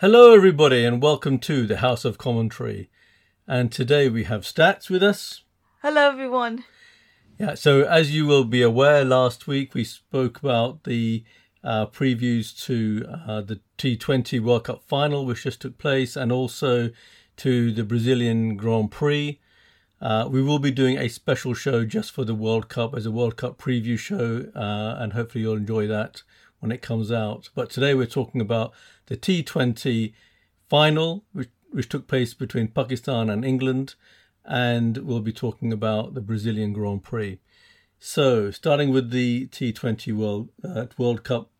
Hello everybody and welcome to the House of Commentary, and today we have Stats with us. Hello everyone. Yeah, so as you will be aware, last week we spoke about the previews to the T20 World Cup final which just took place, and also to the Brazilian Grand Prix. We will be doing a special show just for the World Cup as a World Cup preview show, and hopefully you'll enjoy that when it comes out. But today we're talking about the T20 final, which took place between Pakistan and England, and we'll be talking about the Brazilian Grand Prix. So, starting with the T20 World Cup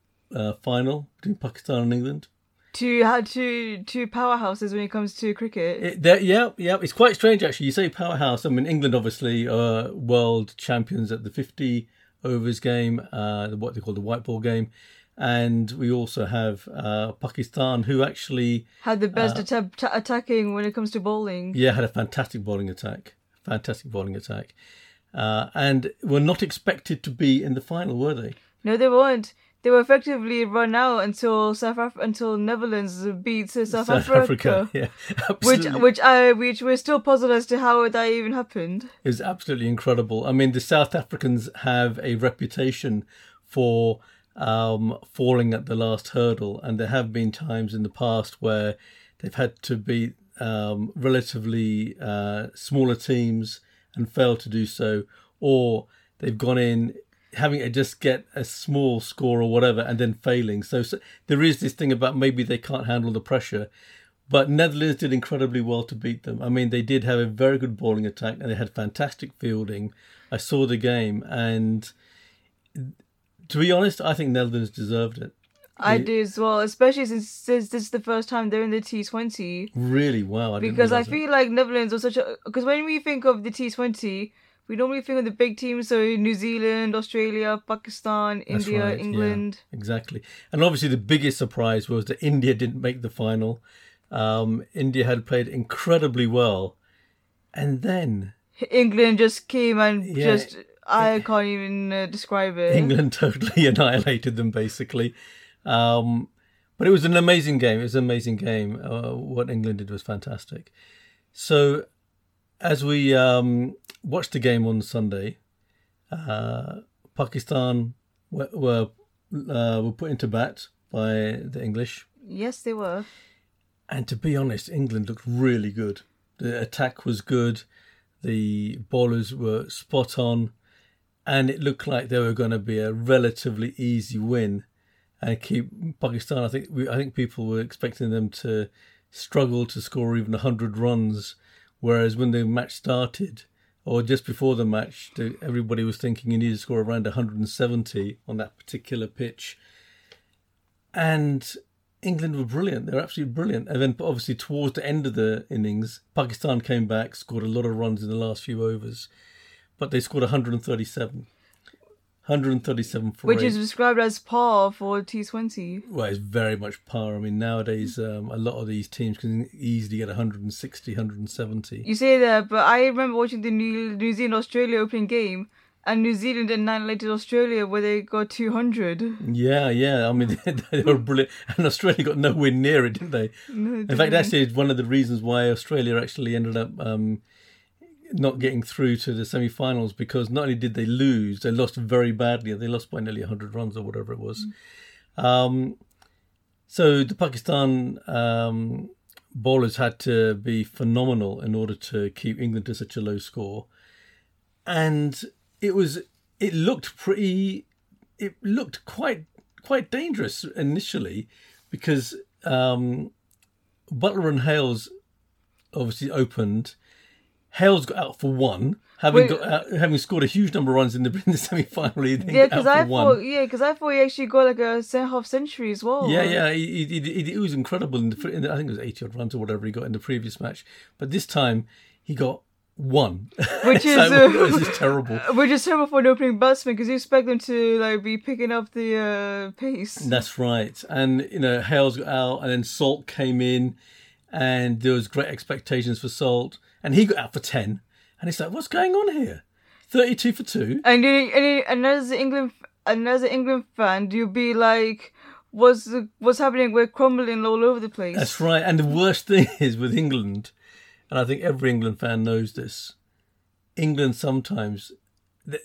final between Pakistan and England. Two powerhouses when it comes to cricket. It's quite strange actually. You say powerhouse. I mean, England obviously are world champions at the 50 overs game, what they call the white ball game, and we also have Pakistan, who actually had the best attacking when it comes to bowling. Yeah, had a fantastic bowling attack, and were not expected to be in the final, were they? No, they weren't. They were effectively run out until Netherlands beat South Africa. Yeah, absolutely. Which we're still puzzled as to how that even happened. It was absolutely incredible. I mean, the South Africans have a reputation for falling at the last hurdle, and there have been times in the past where they've had to beat relatively smaller teams and failed to do so, or they've gone in having to just get a small score or whatever and then failing. So there is this thing about maybe they can't handle the pressure. But Netherlands did incredibly well to beat them. I mean, they did have a very good bowling attack and they had fantastic fielding. I saw the game, and to be honest, I think Netherlands deserved it. I do as well, especially since this is the first time they're in the T20. Really? Wow. I feel like Netherlands was such a... Because when we think of the T20... we normally think of the big teams, so New Zealand, Australia, Pakistan, India, right, England. Yeah, exactly. And obviously the biggest surprise was that India didn't make the final. India had played incredibly well. And then... England just came and I can't even describe it. England totally annihilated them, basically. But it was an amazing game. What England did was fantastic. So as we... watched the game on Sunday. Pakistan were put into bat by the English. Yes, they were. And to be honest, England looked really good. The attack was good. The bowlers were spot on. And it looked like they were going to be a relatively easy win. And keep Pakistan, I think people were expecting them to struggle to score even 100 runs. Whereas when the match started... or just before the match, everybody was thinking you need to score around 170 on that particular pitch. And England were brilliant. They were absolutely brilliant. And then obviously towards the end of the innings, Pakistan came back, scored a lot of runs in the last few overs. But they scored 137. 137 for which is described as par for T20. Well, it's very much par. I mean, nowadays, a lot of these teams can easily get 160, 170. You say that, but I remember watching the New Zealand-Australia opening game, and New Zealand annihilated Australia where they got 200. Yeah. I mean, they were brilliant. And Australia got nowhere near it, didn't they? No, in fact, that's one of the reasons why Australia actually ended up... not getting through to the semi-finals, because not only did they lose, they lost very badly. They lost by nearly 100 runs or whatever it was. So the Pakistan bowlers had to be phenomenal in order to keep England to such a low score. And it looked quite dangerous initially, because Butler and Hales obviously opened. Hales got out for one, having scored a huge number of runs in the semi-final. Because I thought he actually got like a half century as well. Yeah, it was incredible. I think it was 80-odd runs or whatever he got in the previous match. But this time, he got one. Which is terrible. Which is terrible for an opening batsman, because you expect them to be picking up the pace. That's right. And, Hales got out, and then Salt came in, and there was great expectations for Salt. And he got out for 10, and it's like, what's going on here? 32 for 2. And as an England fan, you'll be like, was happening. We're crumbling all over the place. That's right. And the worst thing is with England, and I think every England fan knows this, England sometimes, they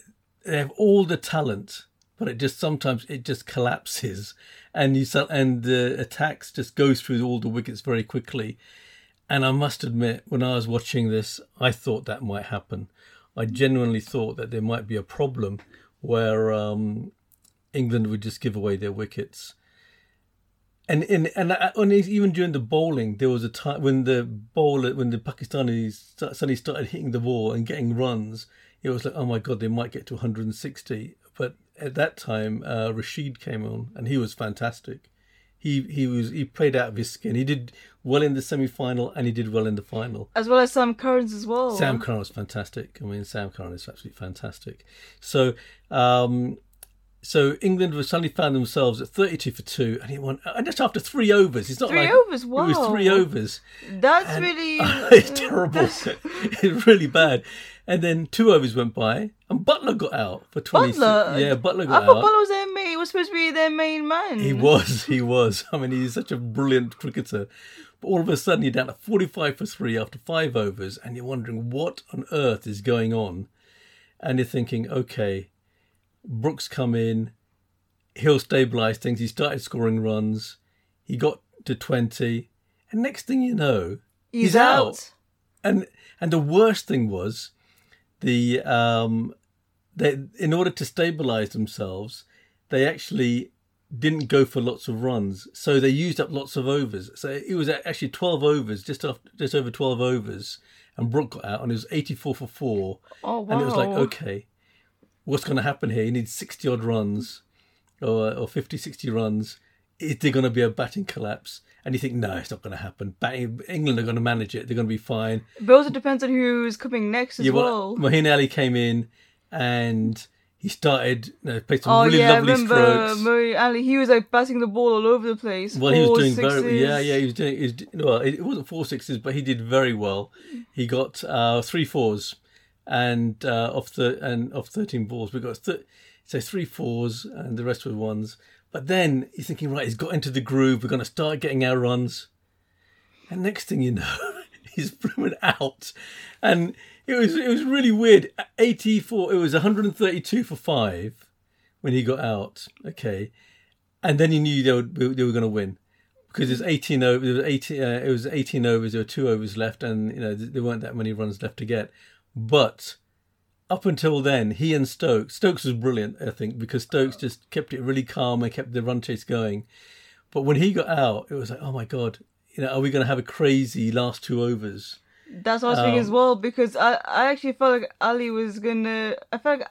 have all the talent, but it just sometimes it just collapses, and the attacks just go through all the wickets very quickly. And I must admit, when I was watching this, I thought that might happen. I genuinely thought that there might be a problem where England would just give away their wickets. And even during the bowling, there was a time when the Pakistanis suddenly started hitting the ball and getting runs. It was like, oh my God, they might get to 160. But at that time, Rashid came on, and he was fantastic. He played out of his skin. He did well in the semi-final, and he did well in the final. As well as Sam Curran's as well. Sam Curran was fantastic. I mean, Sam Curran is absolutely fantastic. So England suddenly found themselves at 32 for 2, and he won. And just after 3 overs, it's not three like overs. Wow, it was 3 overs. It's terrible. It's really bad. And then 2 overs went by, and Butler got out for 26. Butler, yeah, Butler got out. I thought Butler was their mate. He was supposed to be their main man. He was. I mean, he's such a brilliant cricketer. But all of a sudden, you're down at 45 for 3 after 5 overs, and you're wondering what on earth is going on, and you're thinking, okay. Brooks come in, he'll stabilise things. He started scoring runs. He got to 20. And next thing you know, he's out. And the worst thing was, in order to stabilise themselves, they actually didn't go for lots of runs. So they used up lots of overs. So it was actually 12 overs, just over 12 overs. And Brooks got out, and it was 84 for 4. Oh, wow. And it was like, okay, what's going to happen here? You need 60-odd runs or 50, 60 runs. Is there going to be a batting collapse? And you think, no, it's not going to happen. England are going to manage it. They're going to be fine. But it also depends on who's coming next as well. Moeen Ali came in and he started, played some lovely strokes. Oh, yeah, I remember Moeen Ali. He was batting the ball all over the place. Well, he was doing sixes. It wasn't 4 sixes, but he did very well. He got 3 fours. And off 13 balls, we got 3 fours, and the rest were ones. But then you're thinking, right, he's got into the groove. We're going to start getting our runs, and next thing you know, he's blooming out. And it was really weird. 84. It was 132 for 5 when he got out. Okay, and then you knew they were going to win. Because there's 18 overs. It was 18 overs. There were 2 overs left, and there weren't that many runs left to get. But up until then, he and Stokes was brilliant, I think, because Stokes just kept it really calm and kept the run chase going. But when he got out, it was like, oh my God, are we going to have a crazy last 2 overs? That's what I was thinking as well, because I actually felt like Ali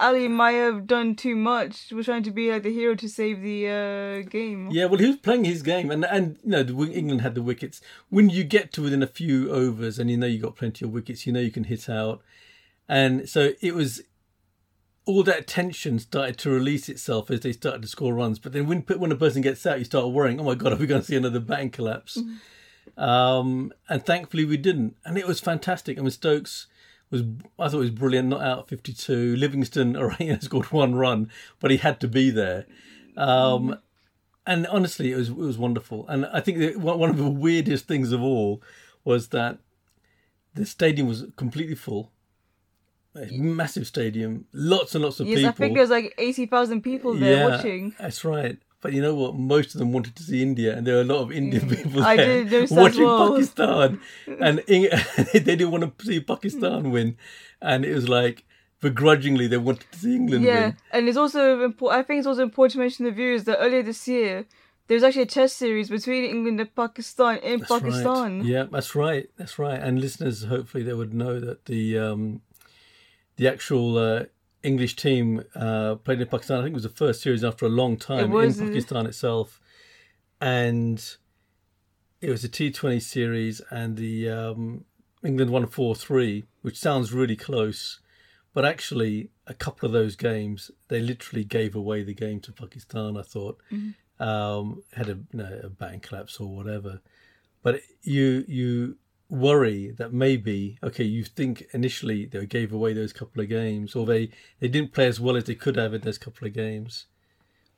Ali might have done too much. He was trying to be like the hero to save the game. Yeah, well, he was playing his game, and England had the wickets. When you get to within a few overs, and you got plenty of wickets, you can hit out. And so it was all that tension started to release itself as they started to score runs. But then when a person gets out, you start worrying, oh my God, are we going to see another batting collapse? And thankfully we didn't. And it was fantastic. I mean, Stokes was brilliant, not out 52. Livingston scored 1 run, but he had to be there. And honestly, it was wonderful. And I think that one of the weirdest things of all was that the stadium was completely full. A massive stadium, lots and lots of people. I think there's 80,000 people there watching. That's right. But you know what? Most of them wanted to see India, and there were a lot of Indian people there watching Pakistan. And they didn't want to see Pakistan win. And it was like, begrudgingly, they wanted to see England win. Yeah, and it's also important. I think it's also important to mention to the viewers that earlier this year, there was actually a test series between England and Pakistan in Pakistan. Right. Yeah, that's right. That's right. And listeners, hopefully, they would know that the actual English team played in Pakistan. I think it was the first series after a long time in Pakistan itself. And it was a T20 series, and the England won 4-3, which sounds really close. But actually, a couple of those games, they literally gave away the game to Pakistan, I thought. Mm-hmm. Had a batting collapse or whatever. But you worry that maybe, you think initially they gave away those couple of games, or they didn't play as well as they could have in those couple of games.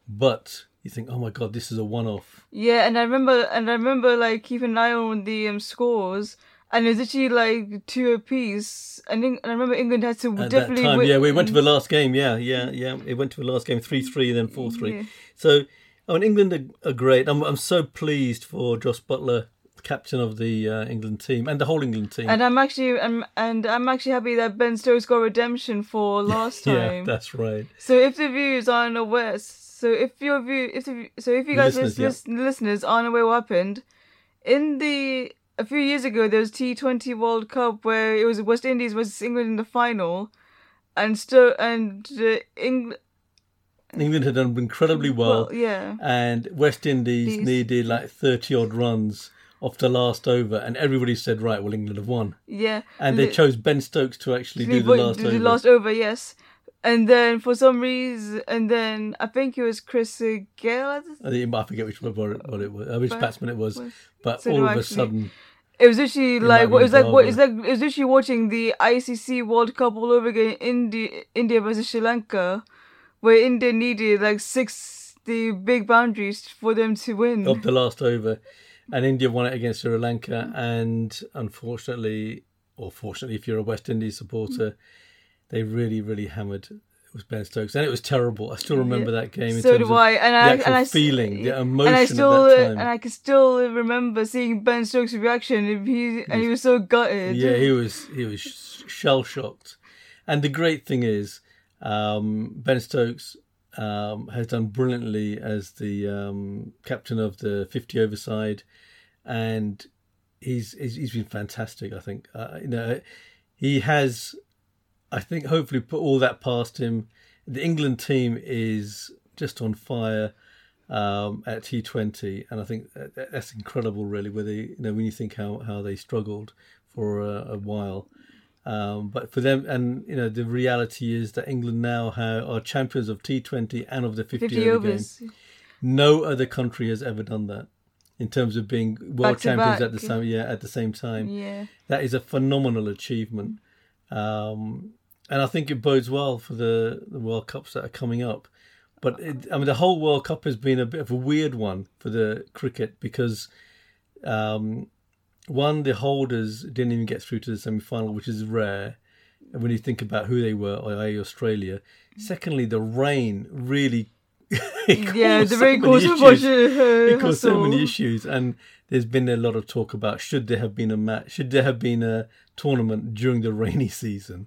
But you think, oh my God, this is a one-off. Yeah, and I remember like keeping an eye on the scores. And it was actually like two apiece. And I remember England had to at definitely... At that time, yeah, we went to the last game. Yeah. It went to the last game, 3-3, then 4-3. Yeah. So, I mean, England are great. I'm so pleased for Jos Buttler, captain of the England team and the whole England team. And I'm actually happy that Ben Stokes got redemption for last time. Yeah, that's right. So if the viewers aren't aware, listeners aren't aware what happened, a few years ago, there was T20 World Cup where it was West Indies versus England in the final, England had done incredibly well. Yeah, and West Indies needed like 30 odd runs off the last over, and everybody said, right, well, England have won. Yeah, and they chose Ben Stokes to actually do the last over. The last over, yes. And then for some reason, I think it was Chris Gale. I forget which batsman it was, but so all of a sudden, it was actually it was actually watching the ICC World Cup all over again. India versus Sri Lanka, where India needed like 60 big boundaries for them to win of the last over, and India won it against Sri Lanka. And unfortunately, or fortunately, if you're a West Indies supporter. They really, really hammered. It was Ben Stokes, and it was terrible. I still remember that game. In terms of the actual feeling, the emotion at that time. And I can still remember seeing Ben Stokes' reaction. He was so gutted. Yeah, he was shell shocked. And the great thing is, Ben Stokes has done brilliantly as the captain of the 50 over side, and he's been fantastic. I think he has. I think hopefully put all that past him. The England team is just on fire at T20, and I think that's incredible, really. When you think how they struggled for a while, but for them, and the reality is that England now are champions of T20 and of the 50 overs game. No other country has ever done that in terms of being world champions at the same time. Yeah, that is a phenomenal achievement. And I think it bodes well for the World Cups that are coming up. But the whole World Cup has been a bit of a weird one for the cricket because, one, the holders didn't even get through to the semi-final, which is rare. And when you think about who they were, i.e. Australia. Secondly, the rain really caused so many issues, and there's been a lot of talk about should there have been a tournament during the rainy season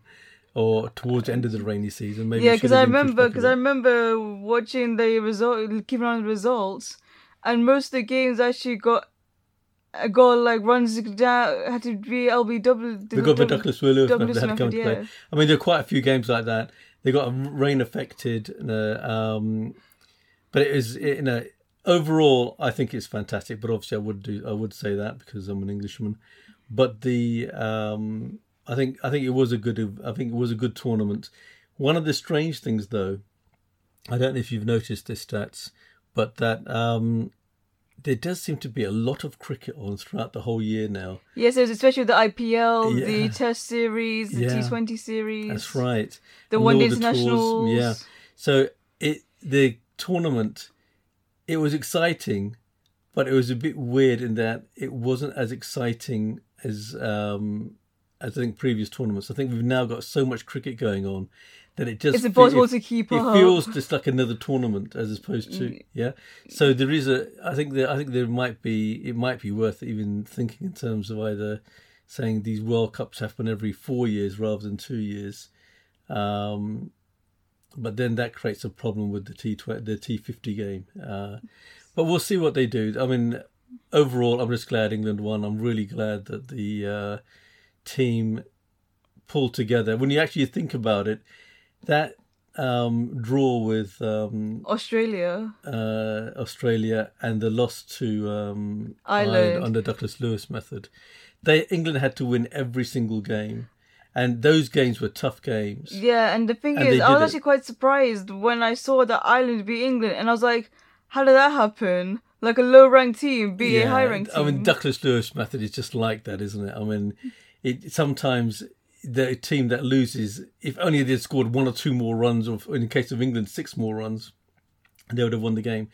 or towards the end of the rainy season. Maybe because I remember watching the result, keeping on the results, and most of the games actually got like runs down, had to be LBW. They got the Douglas Willows had to come to play. I mean, there are quite a few games like that. They got rain affected, but it is overall. I think it's fantastic, but obviously I would say that because I'm an Englishman. But I think it was a good tournament. One of the strange things, though, I don't know if you've noticed this, Stats, but that there does seem to be a lot of cricket on throughout the whole year now. Yes, especially the IPL, the Test series, the T20 series. That's right. The one-day internationals. Yeah. So the tournament, it was exciting, but it was a bit weird in that it wasn't as exciting as I think previous tournaments. I think we've now got so much cricket going on that it's impossible to keep up. It feels just like another tournament as opposed to So there is I think it might be worth even thinking in terms of either saying these World Cups happen every 4 years rather than 2 years, but then that creates a problem with the T50 game. But we'll see what they do. I mean, overall, I'm just glad England won. I'm really glad that the team pulled together. When you actually think about it, that draw with Australia, and the loss to Ireland under Douglas Lewis method, England had to win every single game, and those games were tough games. Yeah, and the thing is, I was actually quite surprised when I saw that Ireland beat England, and I was like, how did that happen? Like a low-ranked team beat a high-ranked team. I mean, Douglas Lewis method is just like that, isn't it? I mean, it sometimes. The team that loses, if only they'd scored one or two more runs, or in the case of England, 6 more runs, they would have won the game.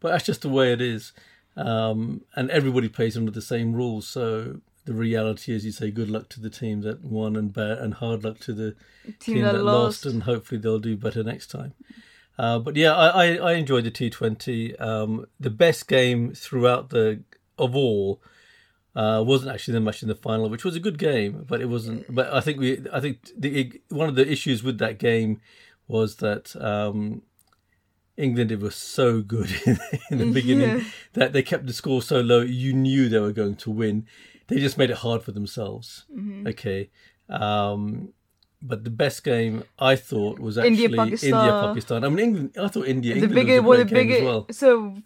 But that's just the way it is. And everybody plays under the same rules. So the reality is, you say good luck to the team that won and hard luck to the team that lost. And hopefully they'll do better next time. But yeah, I enjoyed the T20. The best game throughout wasn't actually the match in the final, which was a good game, but it wasn't. But I think one of the issues with that game was that England, it was so good in the beginning that they kept the score so low. You knew they were going to win. They just made it hard for themselves. Mm-hmm. Okay. But the best game, I thought, was actually India Pakistan. I mean, England. I thought England was a great game as well. So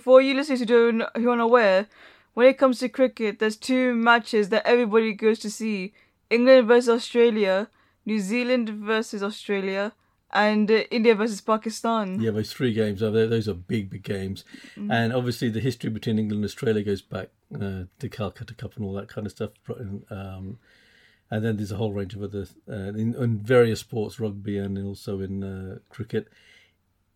for you listeners who aren't aware, when it comes to cricket, there's two matches that everybody goes to see: England versus Australia, New Zealand versus Australia, and India versus Pakistan. Yeah, those three games. Those are big games, and obviously the history between England and Australia goes back to Calcutta Cup and all that kind of stuff. And then there's a whole range of other in various sports, rugby and also in cricket.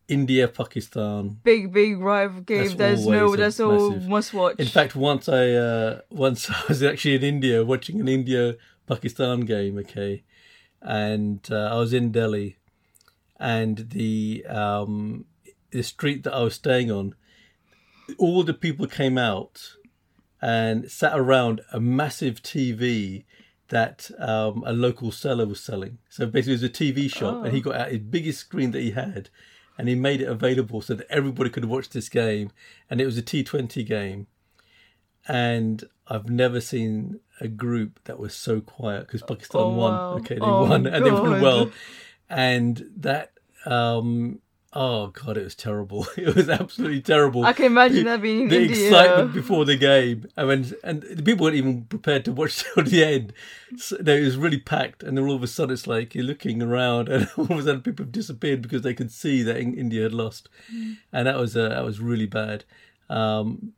India, Pakistan, big rival game. That's all must watch. In fact, once I was actually in India watching an India-Pakistan game. Okay, and I was in Delhi, and the street that I was staying on, all the people came out and sat around a massive TV that a local seller was selling. So basically it was a TV shop, and he got out his biggest screen that he had, and he made it available so that everybody could watch this game. And it was a T20 game. And I've never seen a group that was so quiet, because Pakistan won. Wow. Okay, they won and they won well. And that... oh God, it was terrible. It was absolutely terrible. I can imagine that being in India. The excitement before the game. I mean, and the people weren't even prepared to watch till the end. So it was really packed, and then all of a sudden it's like you're looking around, and all of a sudden people have disappeared because they could see that India had lost, and that was really bad. And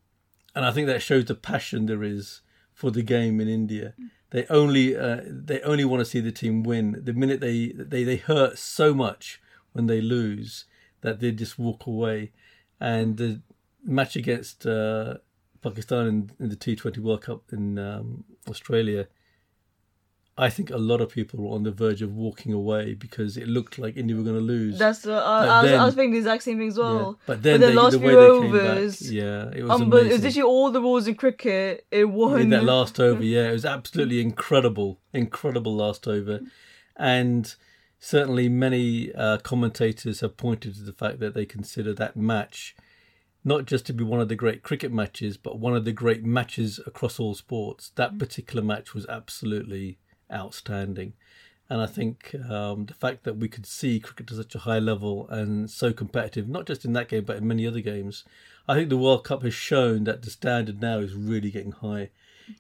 I think that shows the passion there is for the game in India. They only want to see the team win. The minute they hurt so much when they lose, that they just walk away. And the match against Pakistan in the T20 World Cup in Australia, I think a lot of people were on the verge of walking away because it looked like India were going to lose. I was thinking the exact same thing as well. Yeah. But the last few overs, it was amazing. It was literally all the rules in cricket. It won. In that last over, it was absolutely incredible last over. And... certainly, many commentators have pointed to the fact that they consider that match not just to be one of the great cricket matches, but one of the great matches across all sports. That particular match was absolutely outstanding. And I think the fact that we could see cricket to such a high level and so competitive, not just in that game, but in many other games, I think the World Cup has shown that the standard now is really getting high.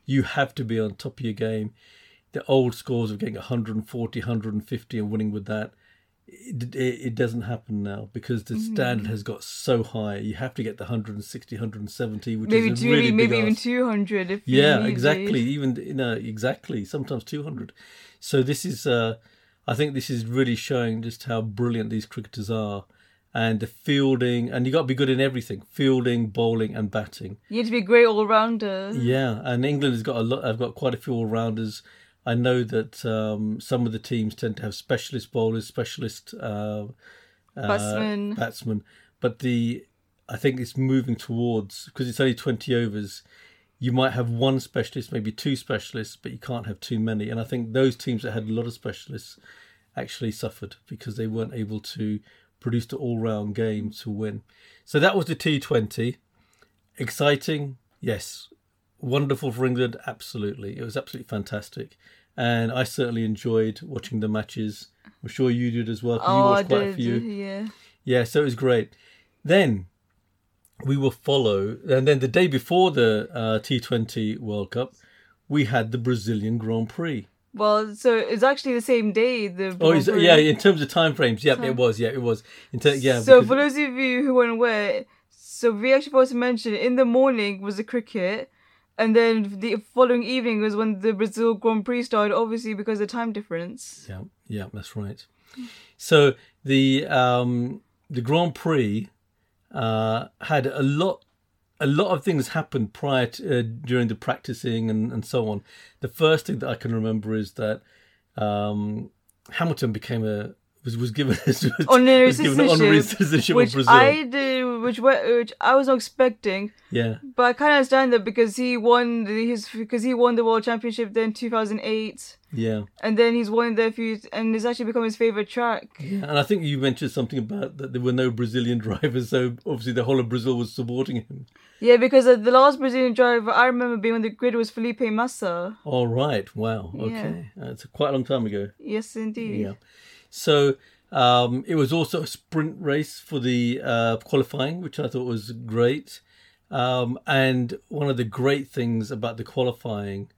You have to be on top of your game. The old scores of getting 140, 150 and winning with that, it doesn't happen now because the standard has got so high. You have to get the 160, 170, which maybe is really big. Maybe even 200. If you need exactly. Sometimes 200. So this is, I think this is really showing just how brilliant these cricketers are. And the fielding, and you got to be good in everything: fielding, bowling, and batting. You need to be a great all-rounder. Yeah, and England has got a lot. I've got quite a few all-rounders. I know that some of the teams tend to have specialist bowlers, specialist batsmen. But I think it's moving towards, because it's only 20 overs, you might have one specialist, maybe two specialists, but you can't have too many. And I think those teams that had a lot of specialists actually suffered because they weren't able to produce the all-round game to win. So that was the T20. Exciting, yes. Wonderful for England, absolutely. It was absolutely fantastic. And I certainly enjoyed watching the matches. I'm sure you did as well, because you watched quite a few. Yeah, so it was great. Then we will follow. And then the day before the T20 World Cup, we had the Brazilian Grand Prix. Well, so it's actually the same day. In terms of time frames. Yep, it was. Yeah, it was. So for those of you who weren't aware, so we actually forgot to mention, in the morning was the cricket. And then the following evening was when the Brazil Grand Prix started, obviously because of the time difference. Yeah, that's right. So the Grand Prix had a lot of things happened prior to, during the practicing and so on. The first thing that I can remember is that Hamilton became was given an honorary citizenship of Brazil, which I was not expecting. Yeah, but I kind of understand that because he won the World Championship then 2008. Yeah, and then he's won there for and it's actually become his favorite track. Yeah, and I think you mentioned something about that there were no Brazilian drivers, so obviously the whole of Brazil was supporting him. Yeah, because the last Brazilian driver I remember being on the grid was Felipe Massa. All right, wow, okay, yeah. It's quite a long time ago. Yes, indeed. Yeah. So it was also a sprint race for the qualifying, which I thought was great. And one of the great things about the qualifying,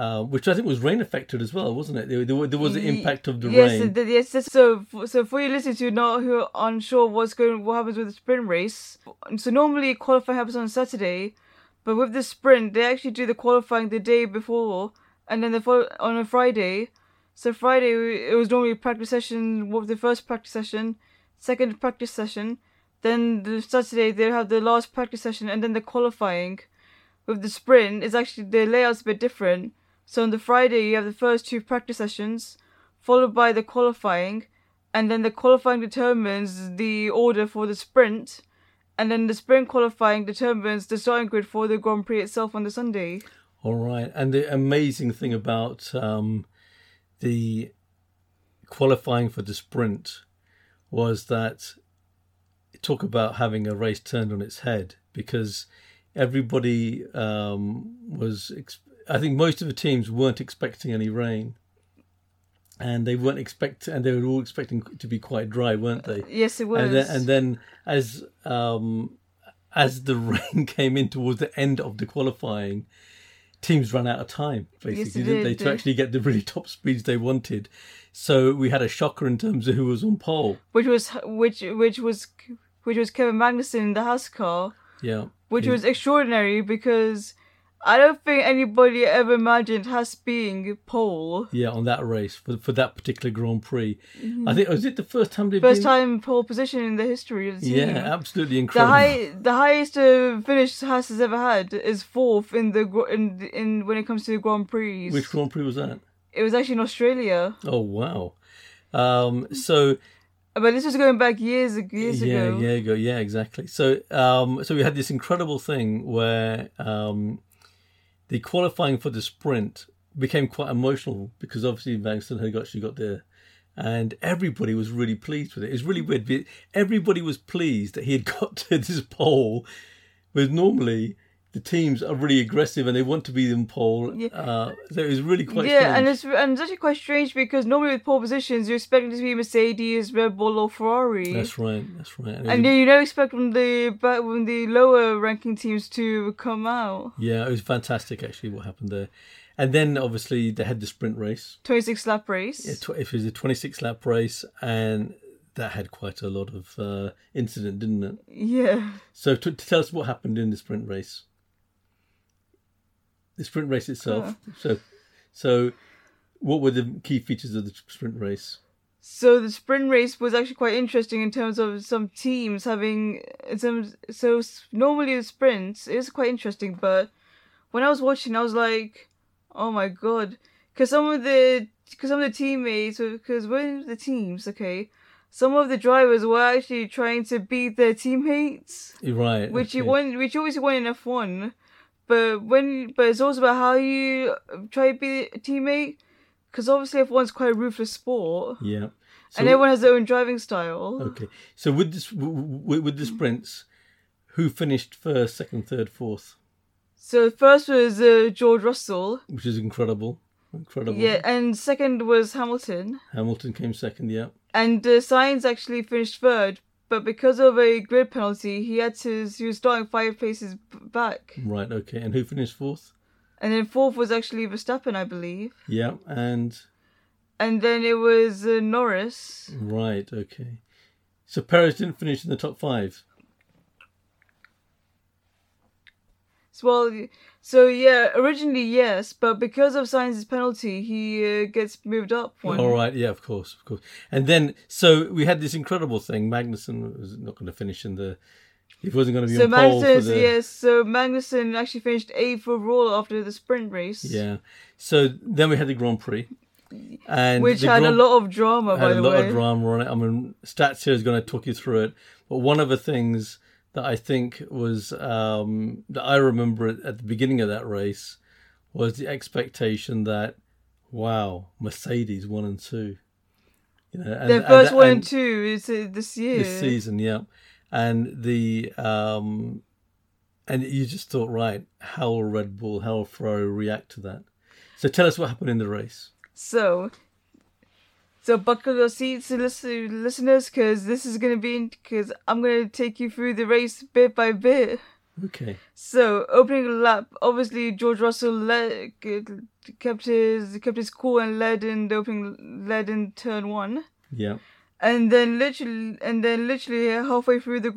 which I think was rain affected as well, wasn't it? There was an impact of the rain. Yes. So for you listeners who are unsure what happens with the sprint race, so normally qualifying happens on Saturday, but with the sprint, they actually do the qualifying the day before, and then on a Friday. So Friday, it was normally practice session, the first practice session, second practice session, then the Saturday they have the last practice session, and then the qualifying. With the sprint, it's actually the layout's a bit different. So on the Friday, you have the first two practice sessions, followed by the qualifying, and then the qualifying determines the order for the sprint, and then the sprint qualifying determines the starting grid for the Grand Prix itself on the Sunday. All right, and the amazing thing about the qualifying for the sprint was that, talk about having a race turned on its head, because everybody I think most of the teams weren't expecting any rain, and they were all expecting to be quite dry, weren't they? Yes, it was. And then as the rain came in towards the end of the qualifying, teams ran out of time, basically, didn't they, to actually get the really top speeds they wanted. So we had a shocker in terms of who was on pole, which was Kevin Magnussen in the Haas car. Yeah, which was extraordinary because I don't think anybody ever imagined Haas being pole. Yeah, on that race for that particular Grand Prix, mm-hmm. I think was the first time time pole position in the history of the team. Yeah, absolutely incredible. The highest finish Haas has ever had is fourth in when it comes to the Grand Prix. Which Grand Prix was that? It was actually in Australia. Oh wow! But this was going back years ago. Yeah, exactly. So, we had this incredible thing where the qualifying for the sprint became quite emotional because obviously Magnussen had actually got there, and everybody was really pleased with it. It's really weird. Everybody was pleased that he had got to this pole, whereas normally the teams are really aggressive and they want to be in pole. Yeah. So it was really quite strange. Yeah, and it's actually quite strange because normally with pole positions, you're expecting it to be Mercedes, Red Bull or Ferrari. That's right. And you don't expect from the lower ranking teams to come out. Yeah, it was fantastic actually what happened there. And then obviously they had the sprint race. 26-lap race. Yeah, it was a 26-lap race and that had quite a lot of incident, didn't it? Yeah. So to tell us what happened in the sprint race. The sprint race itself. Oh. So what were the key features of the sprint race? So the sprint race was actually quite interesting in terms of some teams having some. So normally the sprints is quite interesting, but when I was watching, I was like, "Oh my god!" Because some of the teammates, because when the teams, okay, some of the drivers were actually trying to beat their teammates, right? Which you always want in F1. But it's also about how you try to be a teammate, because obviously F1's quite a ruthless sport. Yeah, so, and everyone has their own driving style. Okay, so with the sprints, who finished first, second, third, fourth? So first was George Russell, which is incredible. Yeah, and second was Hamilton. Hamilton came second, yeah. And Sainz actually finished third. But because of a grid penalty, he was starting 5 places back. Right, okay. And who finished fourth? And then fourth was actually Verstappen, I believe. Yeah, and then it was Norris. Right, okay. So Perez didn't finish in the top 5. Originally yes, but because of Sainz's penalty, he gets moved up one. All right, yeah, of course. And then, so we had this incredible thing. Magnussen was not going to finish in the he wasn't going to be on pole. So Magnussen actually finished 8th overall after the sprint race. Yeah. So then we had the Grand Prix. And which had a lot of drama, by the way. Had a lot of drama on it. I mean, Stats here is going to talk you through it. But one of the things that I think was, that I remember at the beginning of that race, was the expectation that, wow, Mercedes 1 and 2. You know, and, their first 1 and 2 is this year. This season, yeah. And the and you just thought, right, how will Red Bull, how will Ferrari react to that? So tell us what happened in the race. So buckle your seats, listeners, because I'm going to take you through the race bit by bit. Okay. So opening lap, obviously George Russell kept his cool and led in turn one. Yeah. And then literally halfway through the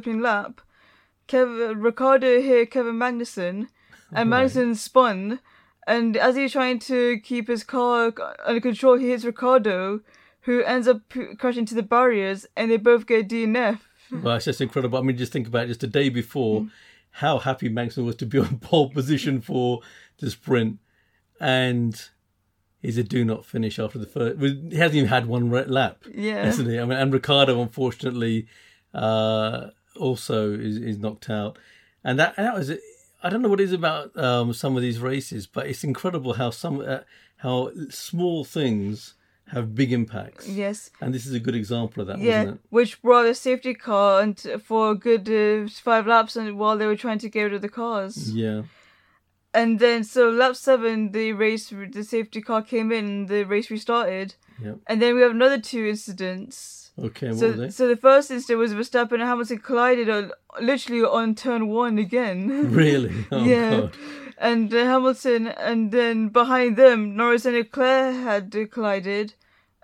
opening lap, Ricardo hit Kevin Magnussen, and Magnussen spun. And as he's trying to keep his car under control, he hits Ricardo, who ends up crashing into the barriers, and they both get DNF. Well, it's just incredible. I mean, just think about it. Just the day before, how happy Magnussen was to be on pole position for the sprint. And he's a do-not finish after the first... He hasn't even had one lap, hasn't he? I mean, and Ricardo, unfortunately, also is knocked out. And that was... I don't know what it is about some of these races, but it's incredible how how small things have big impacts. Yes. And this is a good example of that, wasn't it? Which brought a safety car for a good 5 laps while they were trying to get rid of the cars. Yeah. And then, so lap 7, the safety car came in and the race restarted. Yeah. And then we have another 2 incidents. Okay, what were they? So the first incident was Verstappen and Hamilton collided on turn 1 again. Really? Oh, yeah. God. And Hamilton, and then behind them, Norris and Leclerc had collided.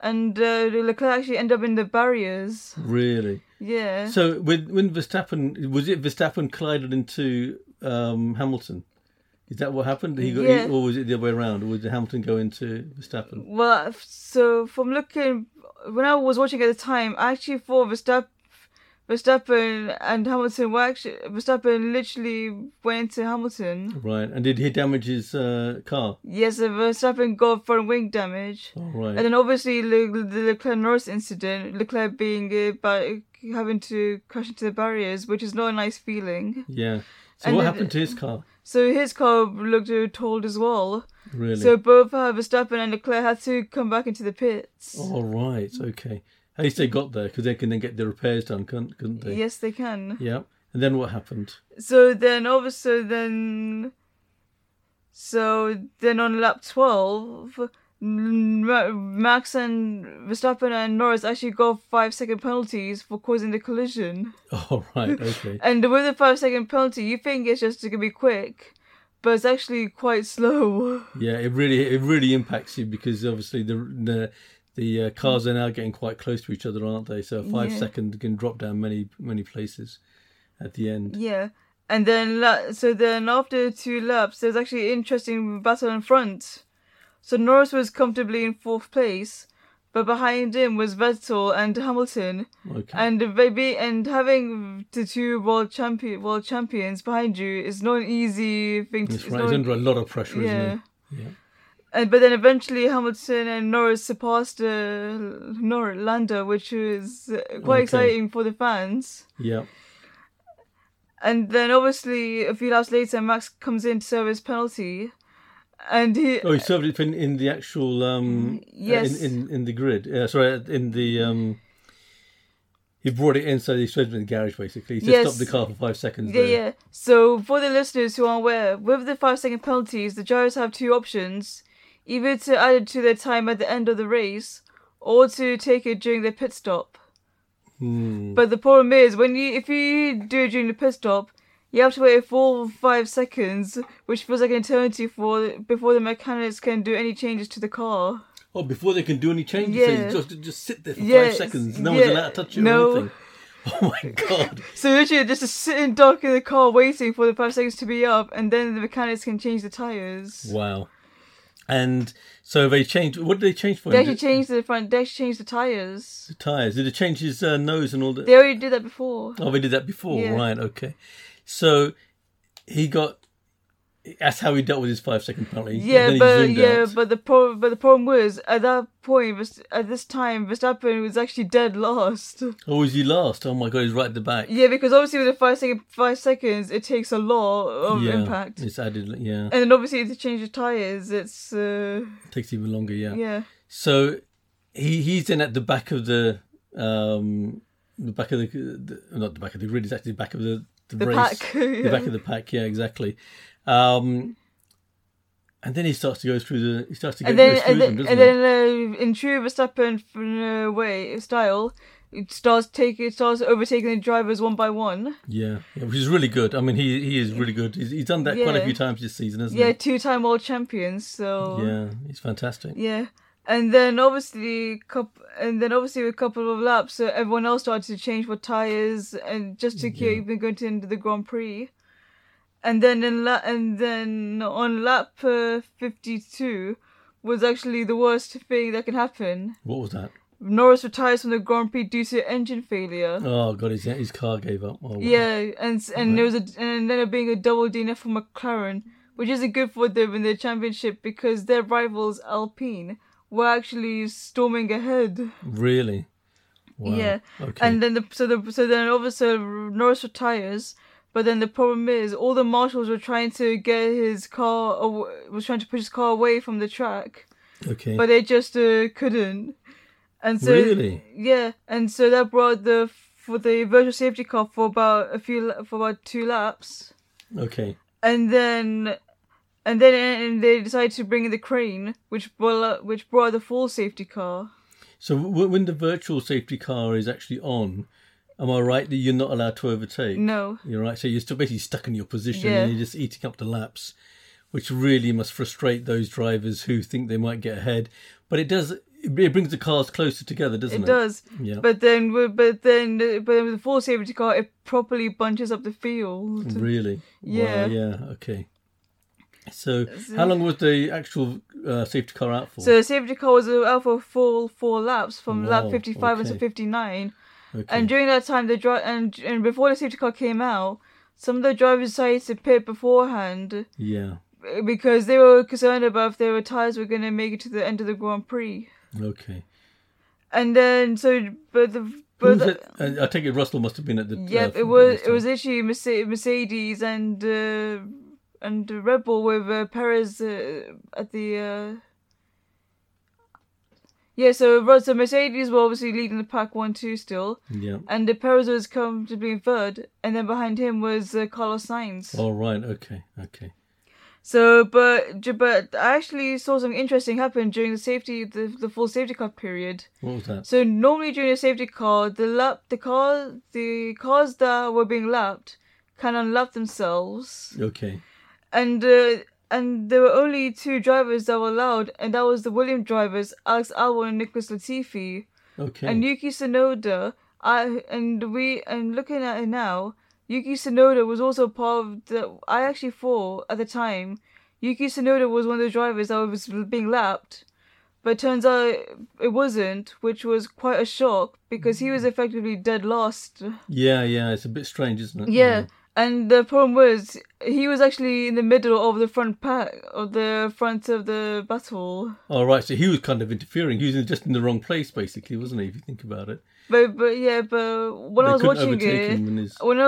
And Leclerc actually ended up in the barriers. Really? Yeah. So when Verstappen, was it Verstappen collided into Hamilton? Is that what happened? Or was it the other way around? Or did Hamilton go into Verstappen? Well, so when I was watching at the time, I actually thought Verstappen and Hamilton Verstappen literally went into Hamilton. Right, and did he damage his car? Yes, Verstappen got front wing damage. Oh, right. And then obviously the Leclerc-Norris incident, Leclerc having to crash into the barriers, which is not a nice feeling. Yeah. So and what happened to his car? So his car looked totaled as well. Really? So both Verstappen and Leclerc had to come back into the pits. Oh, right. Okay. At least they got there, because they can then get the repairs done, couldn't they? Yes, they can. Yeah. And then what happened? So then on lap 12, Max and Verstappen and Norris actually got 5-second penalties for causing the collision. Oh, right, okay. And with a 5-second penalty, you think it's just going to be quick, but it's actually quite slow. Yeah, it really impacts you, because obviously the cars are now getting quite close to each other, aren't they? So a 5-second can drop down many places at the end. Yeah. And then after 2 laps, there's actually an interesting battle in front. So Norris was comfortably in 4th place, but behind him was Vettel and Hamilton. Okay. And having the 2 world champions behind you is not an easy thing. That's right. He's under a lot of pressure, isn't he? Yeah. But then eventually Hamilton and Norris surpassed Lando, which is quite exciting for the fans. Yeah. And then obviously a few laps later, Max comes in to serve his penalty. And he served it in the actual in the grid. He brought it in, so he served it in the garage basically. He stopped the car for 5 seconds. Yeah, yeah. So for the listeners who aren't aware, with the 5-second penalties, the drivers have 2 options: either to add it to their time at the end of the race, or to take it during their pit stop. But the problem is, if you do it during the pit stop, you have to wait 4 or 5 seconds, which feels like an eternity before the mechanics can do any changes to the car. Oh, before they can do any changes? Yeah. So just sit there for 5 seconds. No one's allowed to touch you or anything. Oh, my God. So literally just sitting dark in the car waiting for the 5 seconds to be up, and then the mechanics can change the tyres. Wow. And so they changed. What did they change for? They actually changed the front. They actually changed the tires. The tires. Did they change his nose and all that? They already did that before. Oh, they did that before. Yeah. Right. Okay. So he got. That's how he dealt with his 5 second penalty. Yeah, but the problem was at that point, at this time, Verstappen was actually dead last. Oh, is he last? Oh my God, he's right at the back. Yeah, because obviously with the 5 seconds, it takes a lot of impact. It's added, yeah. And then obviously to change the tires, it takes even longer. Yeah. Yeah. So he's then at the back of the grid. It's actually the back of the race. Pack, yeah. The back of the pack. Yeah, exactly. And then he starts to go through the. He starts to go through them, doesn't he? And then, in true Verstappen way style, it starts overtaking the drivers one by one. Yeah, which is really good. I mean, he is really good. He's done that quite a few times this season, hasn't he? Yeah, two-time world champion. So yeah, he's fantastic. Yeah, and then obviously a couple of laps, so everyone else started to change for tires and just to keep them going into the Grand Prix. And then on lap 52 was actually the worst thing that can happen. What was that? Norris retires from the Grand Prix due to engine failure. Oh God, his car gave up. Oh, wow. Yeah, and there was and then being a double DNF for McLaren, which isn't good for them in their championship because their rivals Alpine were actually storming ahead. Really? Wow. Yeah. Okay. And then obviously Norris retires. But then the problem is, all the marshals were trying to push his car away from the track. Okay. But they just couldn't. And so, really? Yeah. And so that brought the virtual safety car for about 2 laps. Okay. And then they decided to bring in the crane, which brought the full safety car. So when the virtual safety car is actually on. Am I right that you're not allowed to overtake? No. You're right. So you're still basically stuck in your position and you're just eating up the laps, which really must frustrate those drivers who think they might get ahead. But it does. It brings the cars closer together, doesn't it? It does. Yeah. But then with the full safety car, it properly bunches up the field. Really? Yeah. Wow, yeah. Okay. So how long was the actual safety car out for? So the safety car was out for full 4 laps from lap 55 until 59. Okay. And during that time, and before the safety car came out, some of the drivers decided to pit beforehand. Yeah. Because they were concerned about if their tyres were going to make it to the end of the Grand Prix. Okay. And then I take it Russell must have been at the. Yeah, it was actually Mercedes and Red Bull with Perez at the. Yeah, so Mercedes were obviously leading the pack 1-2 still. Yeah. And the Perez was comfortably in third, and then behind him was Carlos Sainz. Oh, right, okay. So, but I actually saw something interesting happen during the full safety car period. What was that? So normally during a safety car, the cars that were being lapped can unlap themselves. Okay. And there were only 2 drivers that were allowed, and that was the Williams drivers, Alex Albon and Nicholas Latifi. Okay. And Yuki Tsunoda, looking at it now, Yuki Tsunoda was also part of the. I actually thought at the time, Yuki Tsunoda was one of the drivers that was being lapped, but it turns out it wasn't, which was quite a shock because he was effectively dead last. Yeah, it's a bit strange, isn't it? Yeah. And the problem was, he was actually in the middle of the front pack, of the front of the battle. Oh, right, so he was kind of interfering. He was just in the wrong place, basically, wasn't he, if you think about it? When I was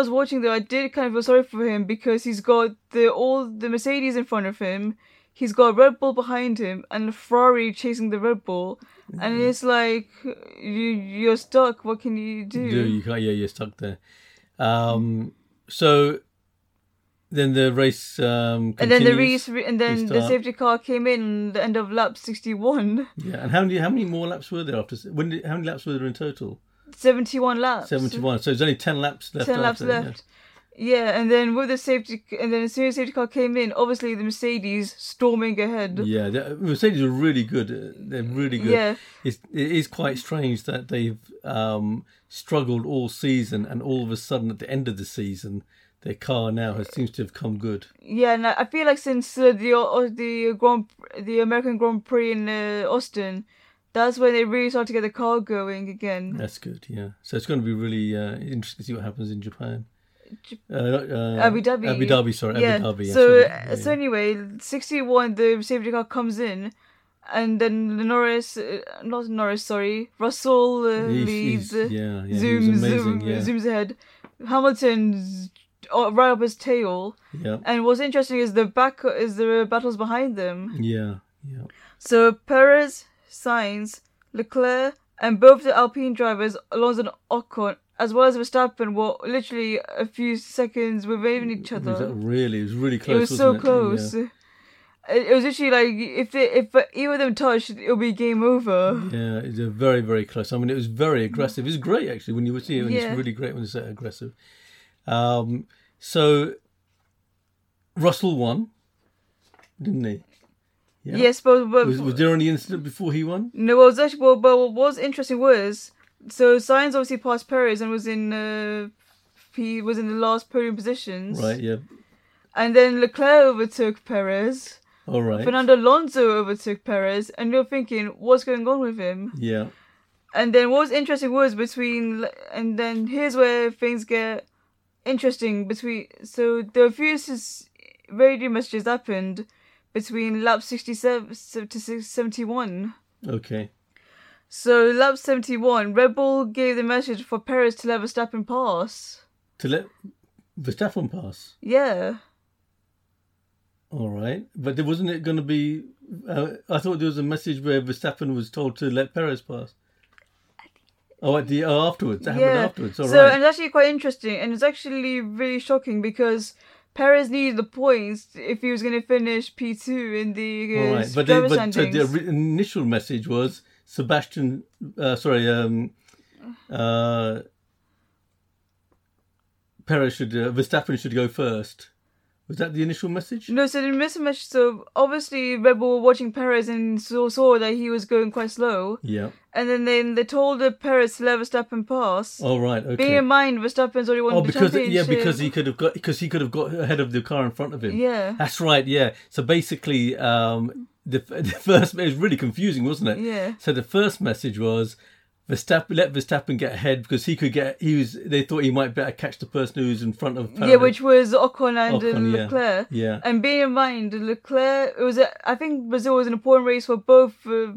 watching it, I did kind of feel sorry for him because he's got all the Mercedes in front of him, he's got a Red Bull behind him, and a Ferrari chasing the Red Bull. And it's like, you're stuck, what can you do? You're stuck there. So then the race continues. And then the safety car came in at the end of lap 61. Yeah, and how many more laps were there after? How many laps were there in total? 71 laps. 71. So there's only 10 laps left. 10 laps left. Yeah, and then as soon as the safety car came in, obviously the Mercedes storming ahead. Yeah, the Mercedes are really good. They're really good. Yeah. It is quite strange that they've struggled all season, and all of a sudden at the end of the season their car now has seems to have come good. Yeah, and I feel like since the American Grand Prix in Austin, that's when they really start to get the car going again. That's good, yeah. So it's going to be really interesting to see what happens in Japan. Abu Dhabi. So anyway, 61, the safety car comes in, and then Russell leads. Zooms ahead. Hamilton's right up his tail. Yeah. And what's interesting is the battles behind them. Yeah. Yeah. So Perez, Sainz, Leclerc, and both the Alpine drivers, Alonso and Ocon, as well as Verstappen, were literally a few seconds within each other. It was really close. It was so close. Yeah. It was literally like if either of them touched, it would be game over. Yeah, it's very, very close. I mean, it was very aggressive. It was great actually when you would see it. Yeah. It's really great when it's that aggressive. So Russell won, didn't he? Yeah. Yes, but was there any incident before he won? No, well, but what was interesting was, so Sainz obviously passed Perez and was in the last podium positions. Right. Yeah. And then Leclerc overtook Perez. All right. Fernando Alonso overtook Perez, and you're thinking, what's going on with him? Yeah. And then what was interesting was and then here's where things get interesting so there were a few radio messages happened between lap 67 to 71. Okay. So lap 71, Red Bull gave the message for Perez to let Verstappen pass. To let Verstappen pass? Yeah. All right, but wasn't it going to be? I thought there was a message where Verstappen was told to let Perez pass. Oh, afterwards. That happened afterwards. All right. So, and it's actually quite interesting, and it's actually really shocking because Perez needed the points if he was going to finish P2 in the all right. But the initial message was Verstappen should go first. Was that the initial message? No, so the initial message. So obviously, Red Bull were watching Perez and saw that he was going quite slow. Yeah. And then they told Perez to let Verstappen pass. Oh right, okay. Bear in mind, Verstappen's already won the championship. Because he could have got ahead of the car in front of him. Yeah. That's right. Yeah. So basically, the first it was really confusing, wasn't it? Yeah. So the first message was, let Verstappen get ahead because they thought he might better catch the person who's in front of Perez. Yeah, which was Ocon and Leclerc. Yeah. And bear in mind, Leclerc, I think Brazil was an important race for both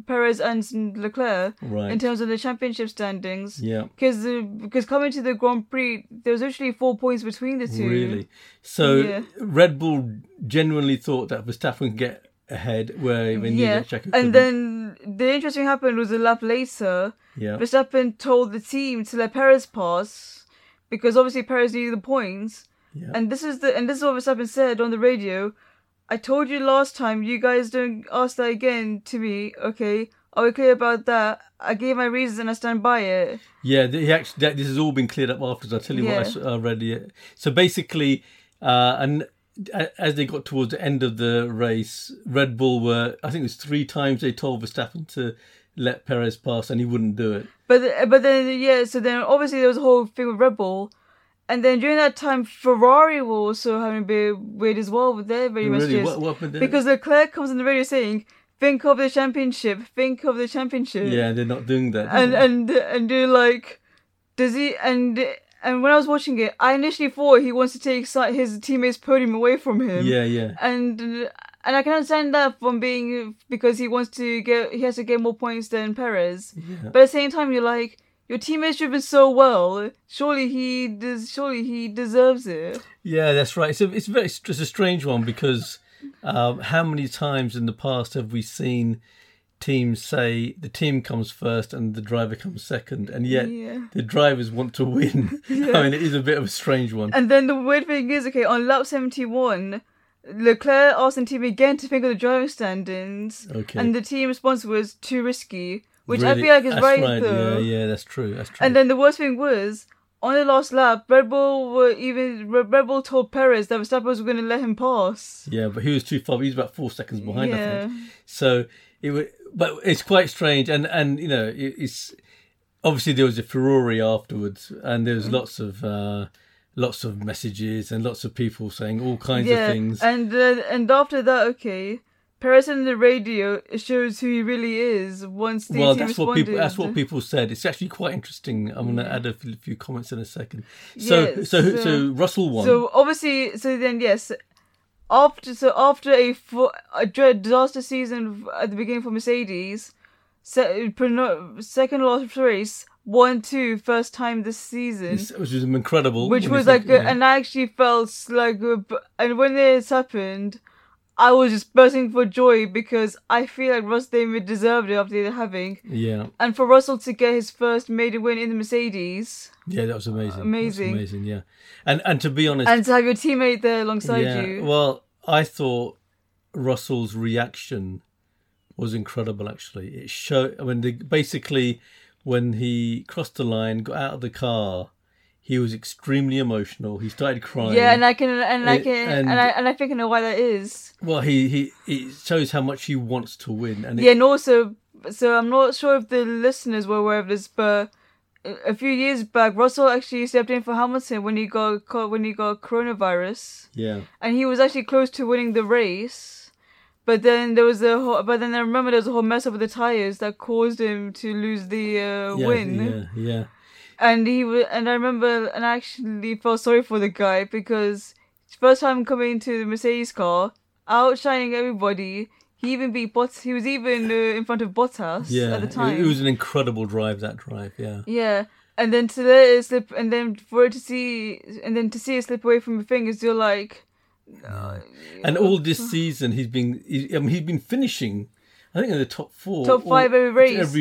Perez and Leclerc in terms of the championship standings. Yeah. Because coming to the Grand Prix, there was actually 4 points between the two. Really? So Red Bull genuinely thought that Verstappen could get ahead where when you check it. And then the interesting happened was a lap later. Yeah. Verstappen told the team to let Perez pass because obviously Perez needed the points. Yeah. And this is what Verstappen said on the radio. I told you last time, you guys don't ask that again to me, okay? Are we clear about that? I gave my reasons and I stand by it. Yeah, this has all been cleared up afterwards. I'll tell you what I read. Yeah. So basically, as they got towards the end of the race, Red Bull were, I think it was 3 times they told Verstappen to let Perez pass and he wouldn't do it. But then obviously there was a whole thing with Red Bull. And then during that time, Ferrari were also having a bit weird as well with their radio messages. What happened there? Because Leclerc comes on the radio saying, think of the championship, think of the championship. Yeah, they're not doing that. And you're like, does he... And when I was watching it, I initially thought he wants to take his teammate's podium away from him. Yeah, yeah. And I can understand that because he has to get more points than Perez. Yeah. But at the same time, you're like, your teammate's driven so well. Surely he deserves it. Yeah, that's right. It's a strange one because how many times in the past have we seen teams say the team comes first and the driver comes second, and yet the drivers want to win. Yeah. I mean, it is a bit of a strange one. And then the weird thing is, okay, on lap 71, Leclerc asked the team again to think of the driving standings, and the team response was too risky, which really, I feel like is right though. Yeah, that's true. And then the worst thing was, on the last lap, Red Bull told Perez that Verstappen was going to let him pass. Yeah, but he was too far. He was about 4 seconds behind, I think. So it was, but it's quite strange, and you know, it's obviously there was a Ferrari afterwards, and there was lots of lots of messages and lots of people saying all kinds of things. And after that, okay, Perez on the radio shows who he really is once the team responded. That's what people said. It's actually quite interesting. I'm going to add a few comments in a second. So Russell won. After a disaster season at the beginning for Mercedes, second last race, 1-2, first time this season, which was incredible. Which was like, and I actually felt like, and when this happened, I was just bursting for joy because I feel like Russell David deserved it after they're having. Yeah. And for Russell to get his first maiden win in the Mercedes. Yeah, that was amazing. Amazing, yeah. And to be honest... And to have your teammate there alongside you. Well, I thought Russell's reaction was incredible, actually. It showed... I mean, basically, when he crossed the line, got out of the car... He was extremely emotional. He started crying. Yeah, I think I know why that is. Well, he shows how much he wants to win. And I'm not sure if the listeners were aware of this, but a few years back, Russell actually stepped in for Hamilton when he got coronavirus. Yeah, and he was actually close to winning the race, but then I remember there was a whole mess up with the tires that caused him to lose the win. Yeah. And I remember, and I actually felt sorry for the guy because first time coming into the Mercedes car, outshining everybody. He even beat Bottas. He was even in front of Bottas at the time. It was an incredible drive. That drive, yeah. Yeah, and then to let it slip, and then for it to see, and then to see it slip away from your fingers, you're like. No. And all this season, he's been finishing. I think in the top five every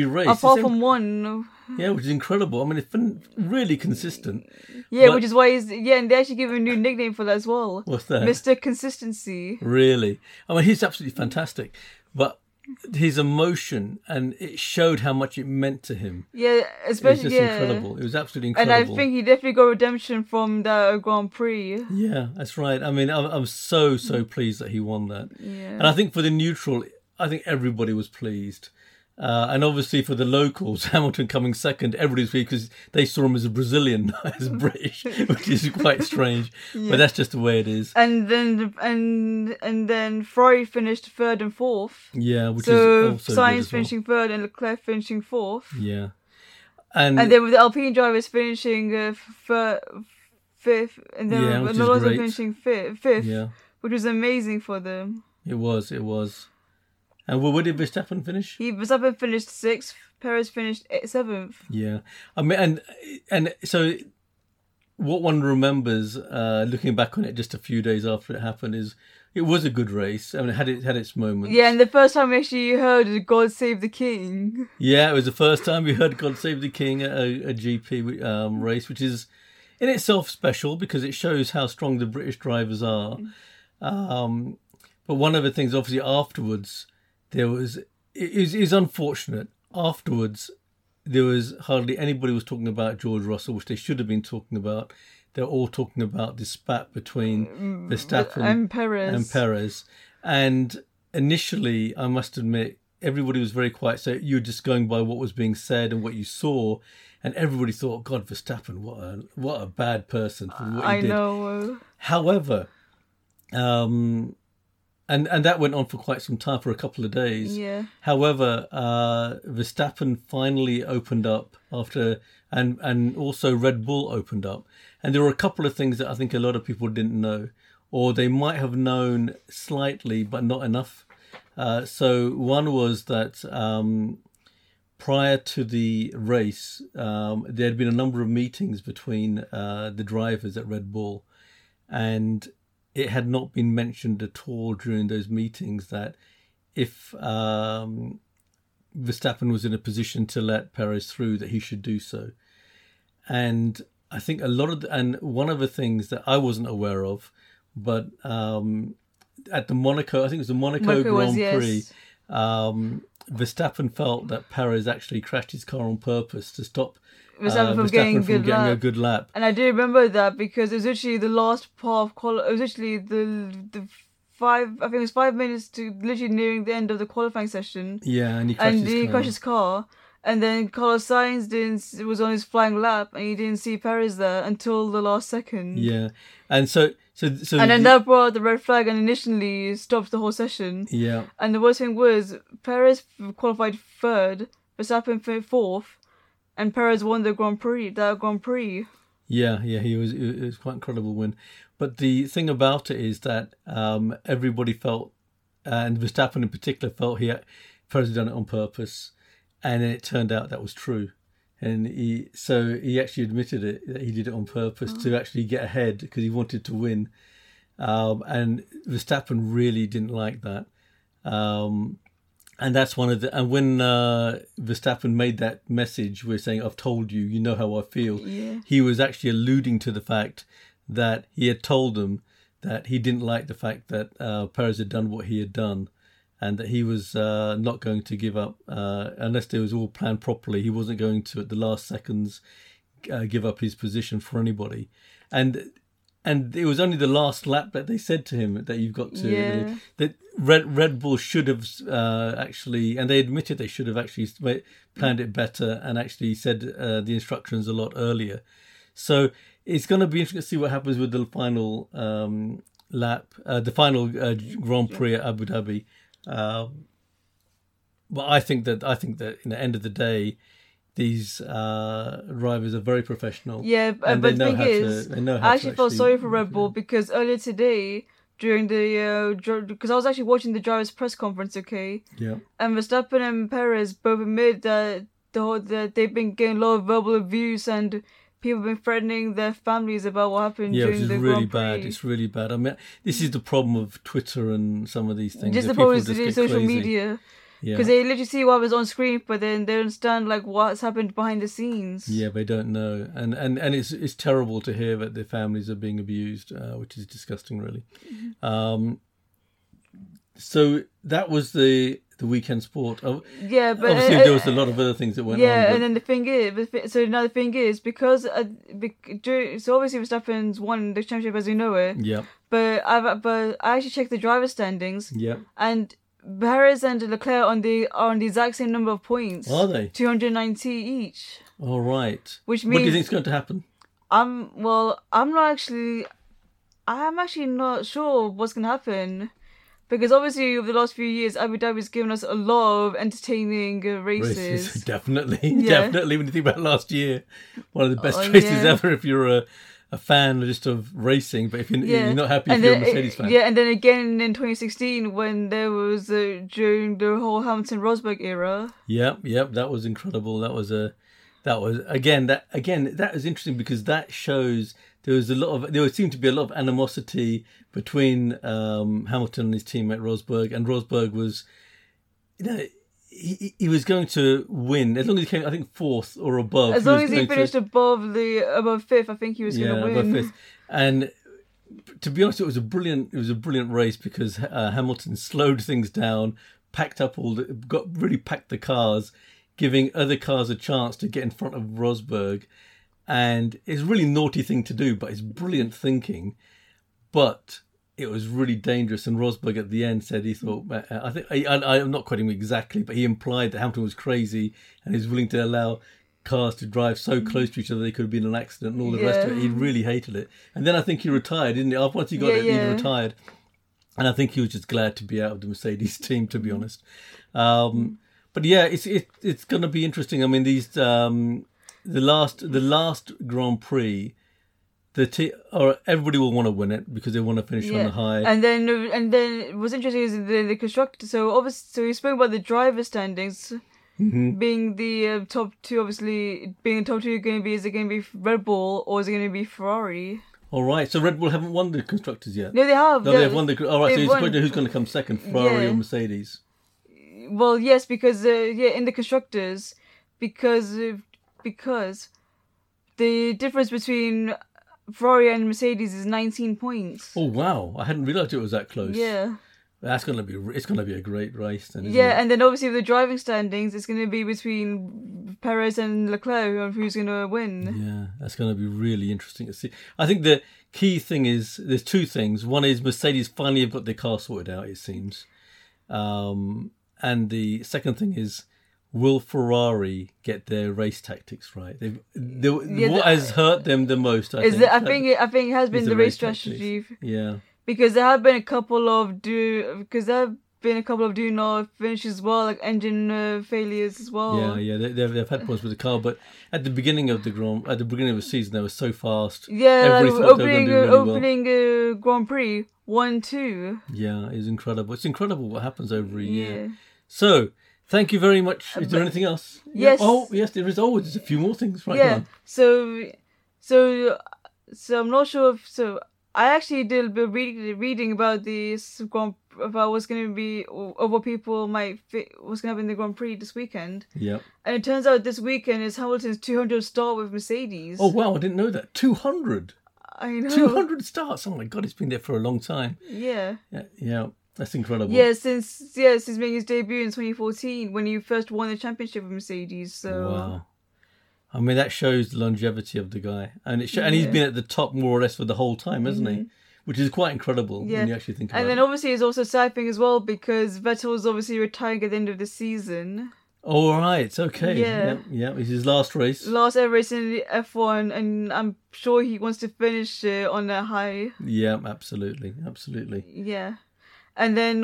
race, apart from one. Yeah, which is incredible. I mean, it's been really consistent. Yeah, which is why and they actually give him a new nickname for that as well. What's that? Mr. Consistency. Really? I mean, he's absolutely fantastic. But his emotion, and it showed how much it meant to him. Yeah, especially, incredible. It was absolutely incredible. And I think he definitely got redemption from the Grand Prix. Yeah, that's right. I mean, I'm so, so pleased that he won that. Yeah. And I think for the neutral, I think everybody was pleased. And obviously for the locals, Hamilton coming second, everybody's pleased because they saw him as a Brazilian, not as a British, which is quite strange. Yeah. But that's just the way it is. And then Ferrari finished third and fourth. Yeah, which is also Sainz finishing third and Leclerc finishing fourth. Yeah, and then with the Alpine drivers finishing fifth, and then Norris finishing fifth, which was amazing for them. It was. And where did Verstappen finish? Verstappen finished 6th. Perez finished 7th. Yeah. I mean, and so what one remembers looking back on it just a few days after it happened is it was a good race. I mean, it had its moments. Yeah, and the first time actually you heard God Save the King. Yeah, it was the first time we heard God Save the King at a GP race, which is in itself special because it shows how strong the British drivers are. But one of the things, obviously, afterwards... It is unfortunate. Afterwards, there was hardly anybody was talking about George Russell, which they should have been talking about. They're all talking about this spat between Verstappen and Perez. And initially, I must admit, everybody was very quiet. So you were just going by what was being said and what you saw, and everybody thought, "God, Verstappen, what a bad person for what he did." I know. However, And that went on for quite some time, for a couple of days. Yeah. However, Verstappen finally opened up after, and also Red Bull opened up. And there were a couple of things that I think a lot of people didn't know, or they might have known slightly, but not enough. So one was that prior to the race, there had been a number of meetings between the drivers at Red Bull, and it had not been mentioned at all during those meetings that if Verstappen was in a position to let Perez through, that he should do so. And I think one of the things that I wasn't aware of, but at the Monaco, I think it was the Monaco Grand Prix, Verstappen felt that Perez actually crashed his car on purpose to stop Verstappen from getting a good lap. And I do remember that because it was literally the last part of it was literally the 5, I think it was 5 minutes to literally nearing the end of the qualifying session. Yeah, and he crashed his car. And then Carlos Sainz was on his flying lap, and he didn't see Perez there until the last second. Yeah, and so and then that brought the red flag, and initially stopped the whole session. Yeah. And the worst thing was Perez qualified third, Verstappen fourth, and Perez won the Grand Prix. Yeah, it was quite an incredible win. But the thing about it is that everybody felt, and Verstappen in particular felt, Perez had done it on purpose, and it turned out that was true. And he actually admitted it, that he did it on purpose to actually get ahead because he wanted to win. And Verstappen really didn't like that. And that's one of the. And when Verstappen made that message, we're saying, "I've told you, you know how I feel." Yeah. He was actually alluding to the fact that he had told them that he didn't like the fact that Perez had done what he had done, and that he was not going to give up unless it was all planned properly. He wasn't going to, at the last seconds, give up his position for anybody. And it was only the last lap that they said to him that you've got to. Yeah. That Red Bull should have actually, and they admitted they should have actually planned it better and actually said the instructions a lot earlier. So it's going to be interesting to see what happens with the final lap, the final Grand Prix at Abu Dhabi. But I think that in the end of the day, these drivers are very professional. Yeah, but the thing is, I actually felt sorry for Red Bull because earlier today, because I was actually watching the drivers' press conference, okay? Yeah. And Verstappen and Perez both admit that that they've been getting a lot of verbal abuse and people have been threatening their families about what happened during the Grand Prix. Yeah, which is really bad. It's really bad. I mean, this is the problem of Twitter and some of these things. Just the problem is social media. Because they literally see what was on screen, but then they don't understand what's happened behind the scenes. Yeah, they don't know, and it's terrible to hear that their families are being abused, which is disgusting, really. Mm-hmm. So that was the weekend sport. Yeah, but obviously there was a lot of other things that went on. Yeah, and then the thing is, so another thing is because obviously Verstappen's won the championship as we know it. Yeah. But I actually checked the driver standings. Yeah. And Perez and Leclerc are on the exact same number of points. Are they? 290 each. All right. Which means, what do you think is going to happen? I'm actually not sure what's going to happen, because obviously over the last few years, Abu Dhabi's given us a lot of entertaining races. Definitely. When you think about last year, one of the best races ever. If you're a fan just of racing, but if you're not happy if you're a Mercedes fan. Yeah, and then again in 2016 when there was during the whole Hamilton-Rosberg era. Yep, that was incredible. That is interesting because that shows there seemed to be a lot of animosity between Hamilton and his teammate Rosberg, and Rosberg was, he was going to win as long as he came, I think, fourth or above. As long as he finished above fifth, I think he was going to win. Above fifth. And to be honest, it was a brilliant race because Hamilton slowed things down, packed the cars, giving other cars a chance to get in front of Rosberg, and it's a really naughty thing to do, but it's brilliant thinking. But it was really dangerous, and Rosberg at the end said he thought, I think, I'm not quoting him exactly, but he implied that Hamilton was crazy and is willing to allow cars to drive so close to each other they could have been in an accident and all the rest of it. He really hated it. And then I think he retired, didn't he? Once he got he retired. And I think he was just glad to be out of the Mercedes team, to be honest. But yeah, it's going to be interesting. I mean, these the last Grand Prix, everybody will want to win it because they want to finish on a high. And then what's interesting is the constructor. So obviously, we spoke about the driver standings being the top two. Obviously, being the top two, is it going to be Red Bull or is it going to be Ferrari? All right. So Red Bull haven't won the constructors yet. No, they have. No, they've won the. All right. So you're supposed to know who's going to come second, Ferrari or Mercedes? Well, yes, because in the constructors, because the difference between Ferrari and Mercedes is 19 points. Oh wow! I hadn't realised it was that close. Yeah, it's going to be a great race then. Isn't it? And then obviously the driving standings, it's going to be between Perez and Leclerc who's going to win. Yeah, that's going to be really interesting to see. I think the key thing is there's two things. One is Mercedes finally have got their car sorted out, it seems, and the second thing is will Ferrari get their race tactics right? What has hurt them the most, I think has been the race strategy. Yeah, because there have been a couple of do-not finishes as well, like engine failures as well. Yeah, they've had problems with the car, but at the beginning of the season, they were so fast. Yeah, like opening Grand Prix 1-2. Yeah, it's incredible. It's incredible what happens over a year. Yeah. So, thank you very much. Is there anything else? Yes. Yeah. Oh, yes, there is always a few more things right now. So I'm not sure if so. I actually did a bit of reading about this Grand Prix, about what's going to be, or what people might fit, what's going to happen in the Grand Prix this weekend. Yeah. And it turns out this weekend is Hamilton's 200th start with Mercedes. Oh, wow, I didn't know that. 200? I know. 200 starts. Oh, my God, it's been there for a long time. Yeah. That's incredible. Yeah, since making his debut in 2014 when he first won the championship with Mercedes. So. Wow. I mean, that shows the longevity of the guy. And and he's been at the top more or less for the whole time, hasn't he? Which is quite incredible when you actually think about it. And then obviously it's also a sad thing as well because Vettel's obviously retiring at the end of the season. Oh, right. Okay. Yeah. It's his last race. Last ever race in the F1, and I'm sure he wants to finish on a high. Yeah, absolutely. Yeah. And then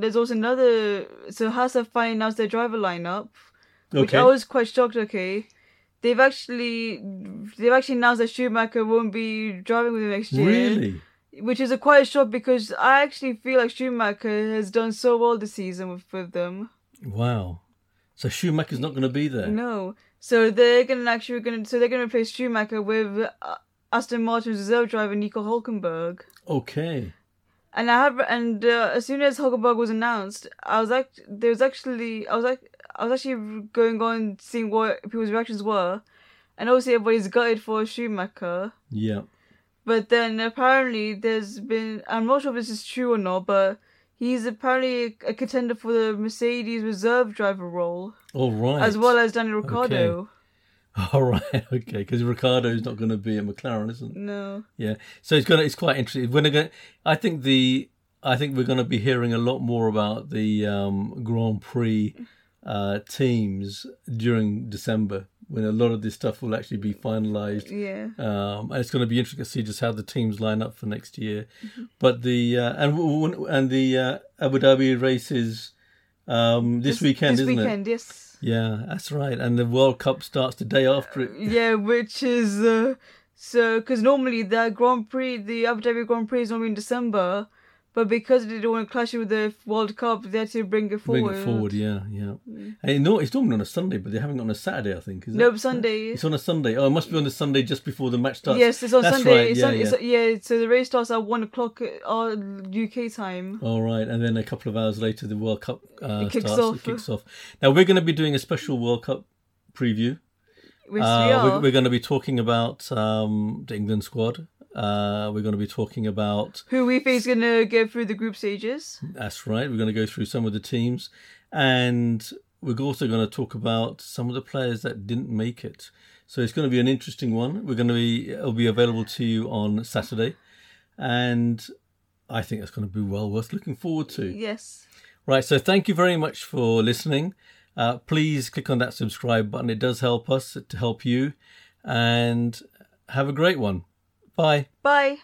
there's also another... So Haas have finally announced their driver lineup, which I was quite shocked, They've actually announced that Schumacher won't be driving with him next year. Really? Which is quite a shock because I actually feel like Schumacher has done so well this season with them. Wow. So Schumacher's not going to be there? No. So they're going to replace Schumacher with Aston Martin's reserve driver Nico Hülkenberg. Okay. And as soon as Hülkenberg was announced, I was actually going on seeing what people's reactions were, and obviously everybody's gutted for Schumacher. Yeah. But then apparently there's been, I'm not sure if this is true or not, but he's apparently a contender for the Mercedes reserve driver role. All right. As well as Daniel Ricciardo. Okay. All right. Okay. Because Ricciardo's not going to be a McLaren, isn't it? No. Yeah. So it's quite interesting. I think we're going to be hearing a lot more about the Grand Prix teams during December, when a lot of this stuff will actually be finalised. Yeah. And it's going to be interesting to see just how the teams line up for next year. Mm-hmm. But the Abu Dhabi race is this weekend, isn't it? Yes. Yeah, that's right. And the World Cup starts the day after it. Yeah, which is because normally the Abu Dhabi Grand Prix is normally in December. But because they didn't want to clash it with the World Cup, they had to bring it forward. Yeah. And no, it's normally on a Sunday, but they're having it on a Saturday, I think. Sunday. It's on a Sunday. Oh, it must be on the Sunday just before the match starts. Yes, it's on Sunday. Right. So the race starts at 1:00 our UK time. All right, and then a couple of hours later, the World Cup kicks off. Now we're going to be doing a special World Cup preview. Which we are. We're going to be talking about the England squad. We're going to be talking about... who we think is going to go through the group stages. That's right. We're going to go through some of the teams. And we're also going to talk about some of the players that didn't make it. So it's going to be an interesting one. It'll be available to you on Saturday. And I think that's going to be well worth looking forward to. Yes. Right. So thank you very much for listening. Please click on that subscribe button. It does help us to help you. And have a great one. Bye.